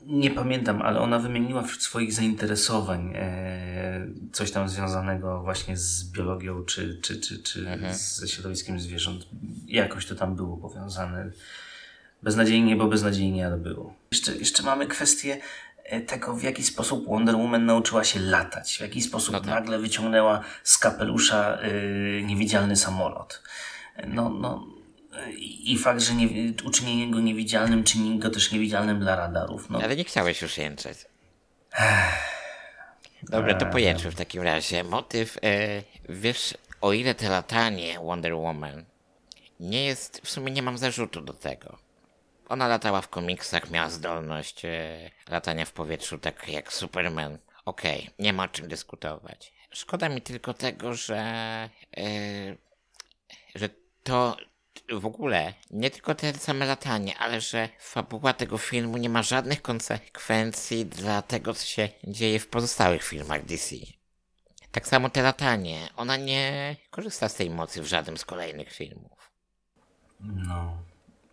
Nie pamiętam, ale ona wymieniła wśród swoich zainteresowań coś tam związanego właśnie z biologią czy ze środowiskiem zwierząt. Jakoś to tam było powiązane. Beznadziejnie, bo beznadziejnie, ale było. Jeszcze mamy kwestię tego, w jaki sposób Wonder Woman nauczyła się latać. W jaki sposób nagle wyciągnęła z kapelusza niewidzialny samolot. I fakt, że uczynienie go niewidzialnym czyni go też niewidzialnym dla radarów. Ale nie chciałeś już jęczeć. Dobra, to pojęczmy w takim razie. Motyw, wiesz, o ile te latanie Wonder Woman nie jest, w sumie nie mam zarzutu do tego. Ona latała w komiksach, miała zdolność latania w powietrzu, tak jak Superman. Okej, nie ma o czym dyskutować. Szkoda mi tylko tego, że to w ogóle, nie tylko te same latanie, ale że fabuła tego filmu nie ma żadnych konsekwencji dla tego, co się dzieje w pozostałych filmach DC. Tak samo te latanie, ona nie korzysta z tej mocy w żadnym z kolejnych filmów.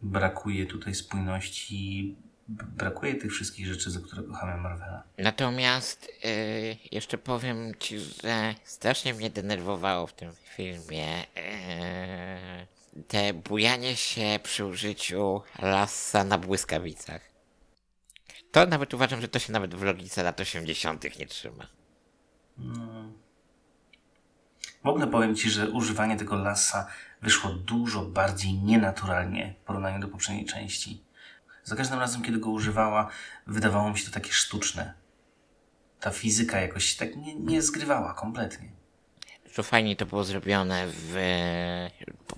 Brakuje tutaj spójności, brakuje tych wszystkich rzeczy, za które kochamy Marvela. Natomiast jeszcze powiem ci, że strasznie mnie denerwowało w tym filmie te bujanie się przy użyciu lasa na błyskawicach. To nawet uważam, że to się nawet w logice lat 80. nie trzyma. W ogóle powiem ci, że używanie tego lasa wyszło dużo bardziej nienaturalnie w porównaniu do poprzedniej części. Za każdym razem, kiedy go używała, wydawało mi się to takie sztuczne. Ta fizyka jakoś się tak nie zgrywała kompletnie. To fajnie to było zrobione,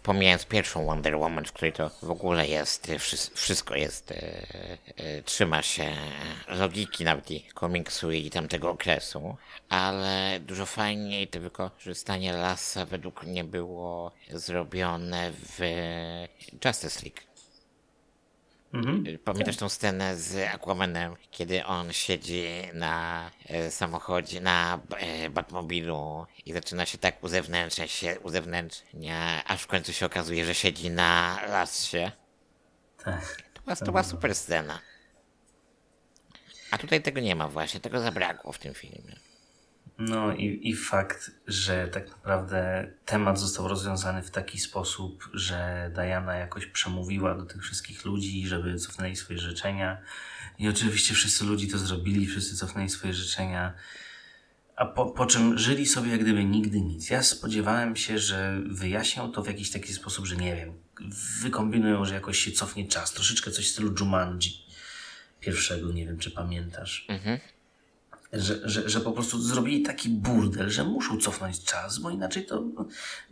pomijając pierwszą Wonder Woman, w której to w ogóle jest, wszystko jest, trzyma się logiki nawet i komiksu i tamtego okresu, ale dużo fajniej to wykorzystanie lasa według mnie było zrobione w Justice League. Pamiętasz tą scenę z Aquamanem, kiedy on siedzi na samochodzie, na Batmobilu i zaczyna się tak uzewnętrznia, aż w końcu się okazuje, że siedzi na lasie. Tak. To była super scena. A tutaj tego nie ma właśnie, tego zabrakło w tym filmie. No i fakt, że tak naprawdę temat został rozwiązany w taki sposób, że Diana jakoś przemówiła do tych wszystkich ludzi, żeby cofnęli swoje życzenia. I oczywiście wszyscy ludzie to zrobili, wszyscy cofnęli swoje życzenia. A po czym żyli sobie jak gdyby nigdy nic. Ja spodziewałem się, że wyjaśnią to w jakiś taki sposób, że nie wiem, wykombinują, że jakoś się cofnie czas. Troszeczkę coś w stylu Jumanji pierwszego, nie wiem czy pamiętasz. Mhm. Że po prostu zrobili taki burdel, że muszą cofnąć czas, bo inaczej to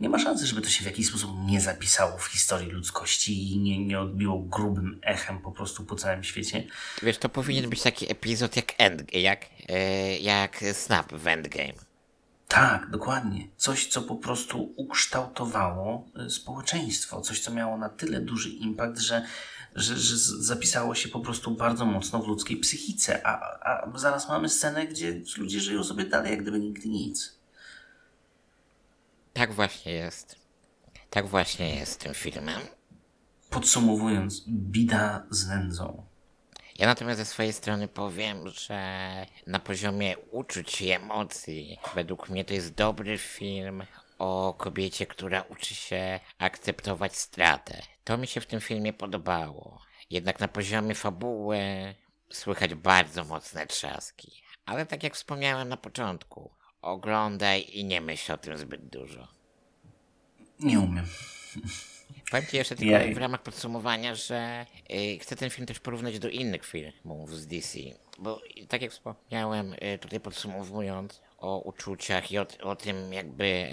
nie ma szansy, żeby to się w jakiś sposób nie zapisało w historii ludzkości i nie odbiło grubym echem po prostu po całym świecie. Wiesz, to powinien być taki epizod jak Snap w Endgame. Tak, dokładnie. Coś, co po prostu ukształtowało społeczeństwo. Coś, co miało na tyle duży impact, że zapisało się po prostu bardzo mocno w ludzkiej psychice. A zaraz mamy scenę, gdzie ludzie żyją sobie dalej, jak gdyby nigdy nic. Tak właśnie jest. Tak właśnie jest tym filmem. Podsumowując, bida z nędzą. Ja natomiast ze swojej strony powiem, że na poziomie uczuć i emocji według mnie to jest dobry film o kobiecie, która uczy się akceptować stratę. To mi się w tym filmie podobało. Jednak na poziomie fabuły słychać bardzo mocne trzaski. Ale tak jak wspomniałem na początku, oglądaj i nie myśl o tym zbyt dużo. Nie umiem. Powiem ci jeszcze tylko w ramach podsumowania, że chcę ten film też porównać do innych filmów z DC, bo tak jak wspomniałem, tutaj podsumowując o uczuciach i o tym jakby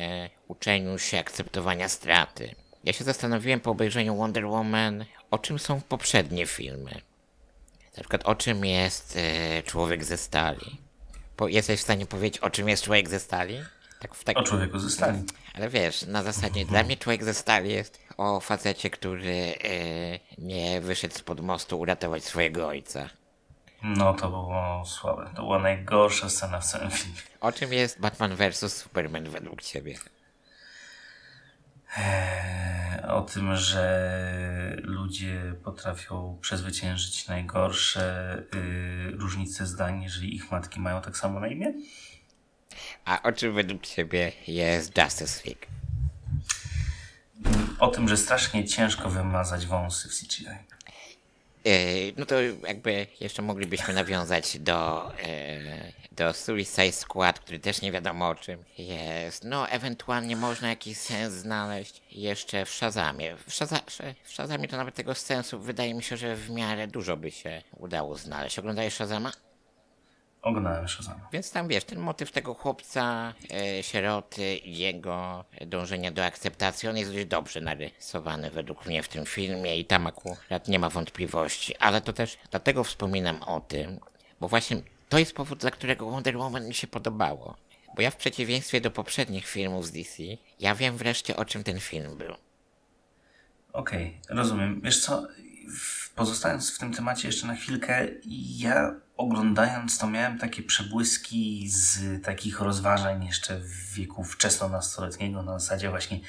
uczeniu się akceptowania straty. Ja się zastanowiłem po obejrzeniu Wonder Woman, o czym są poprzednie filmy. Na przykład o czym jest Człowiek ze Stali. Jesteś w stanie powiedzieć, o czym jest Człowiek ze Stali? O Człowieku ze Stali. Ale wiesz, na zasadzie dla mnie Człowiek ze Stali jest o facecie, który nie wyszedł spod mostu uratować swojego ojca. No to było słabe. To była najgorsza scena w całym filmie. O czym jest Batman versus Superman według ciebie? O tym, że ludzie potrafią przezwyciężyć najgorsze różnice zdań, jeżeli ich matki mają tak samo na imię? A o czym według ciebie jest Justice League? O tym, że strasznie ciężko wymazać wąsy w CGI. No to jakby jeszcze moglibyśmy nawiązać do Suicide Squad, który też nie wiadomo o czym jest. No ewentualnie można jakiś sens znaleźć jeszcze w Shazamie. W Shazamie to nawet tego sensu wydaje mi się, że w miarę dużo by się udało znaleźć. Oglądajesz Shazama? Oglądałem Shazama. Więc tam wiesz, ten motyw tego chłopca, sieroty i jego dążenia do akceptacji, on jest dość dobrze narysowany według mnie w tym filmie i tam akurat nie ma wątpliwości. Ale to też dlatego wspominam o tym, bo właśnie to jest powód, dla którego Wonder Woman mi się podobało. Bo ja w przeciwieństwie do poprzednich filmów z DC, ja wiem wreszcie o czym ten film był. Okej, rozumiem. Wiesz co, pozostając w tym temacie jeszcze na chwilkę, ja oglądając to miałem takie przebłyski z takich rozważań jeszcze w wieku wczesno-nastoletniego na zasadzie właśnie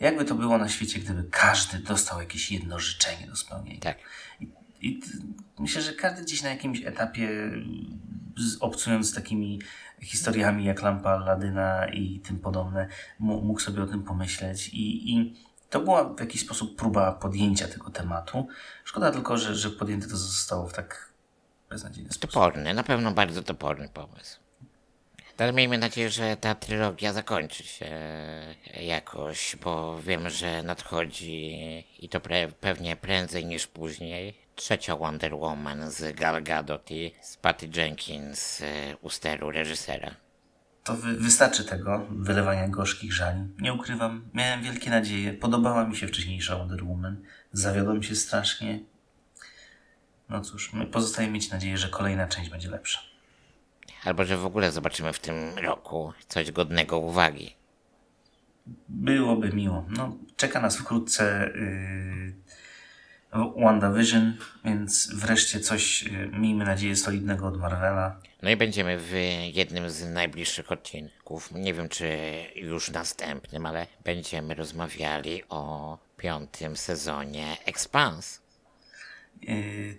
jakby to było na świecie, gdyby każdy dostał jakieś jedno życzenie do spełnienia. Tak. I myślę, że każdy gdzieś na jakimś etapie obcując z takimi historiami jak Lampa Aladyna i tym podobne mógł sobie o tym pomyśleć i to była w jakiś sposób próba podjęcia tego tematu. Szkoda tylko, że podjęte to zostało w tak beznadziejny sposób. Toporny, na pewno bardzo toporny pomysł. Ale miejmy nadzieję, że ta trylogia zakończy się jakoś, bo wiem, że nadchodzi i to pewnie prędzej niż później trzecia Wonder Woman z Gal Gadot i z Patty Jenkins u steru reżysera. To wystarczy tego wylewania gorzkich żali. Nie ukrywam, miałem wielkie nadzieje. Podobała mi się wcześniejsza Wonder Woman. Zawiodłem się strasznie. No cóż, pozostaje mieć nadzieję, że kolejna część będzie lepsza. Albo, że w ogóle zobaczymy w tym roku coś godnego uwagi. Byłoby miło. No, czeka nas wkrótce WandaVision, więc wreszcie coś, miejmy nadzieję, solidnego od Marvela. No i będziemy w jednym z najbliższych odcinków, nie wiem czy już następnym, ale będziemy rozmawiali o 5. sezonie Expanse.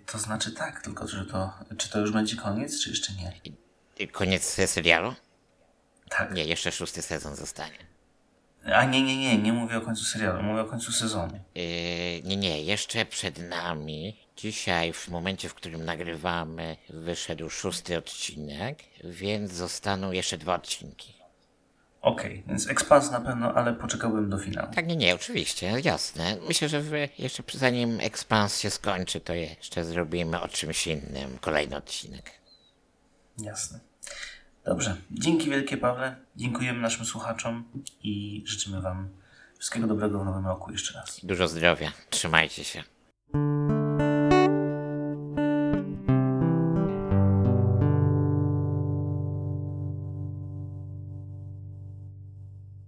To znaczy tak, tylko że to, czy to już będzie koniec, czy jeszcze nie? Koniec serialu? Tak. Nie, jeszcze 6. sezon zostanie. A nie mówię o końcu serialu, mówię o końcu sezonu. Nie, jeszcze przed nami. Dzisiaj, w momencie, w którym nagrywamy, wyszedł 6. odcinek, więc zostaną jeszcze 2 odcinki. Okej, więc Expanse na pewno, ale poczekałbym do finału. Tak, nie, oczywiście, jasne. Myślę, że jeszcze zanim Expanse się skończy, to jeszcze zrobimy o czymś innym kolejny odcinek. Jasne. Dobrze, dzięki wielkie, Pawle. Dziękujemy naszym słuchaczom i życzymy wam wszystkiego dobrego w nowym roku jeszcze raz. Dużo zdrowia, trzymajcie się.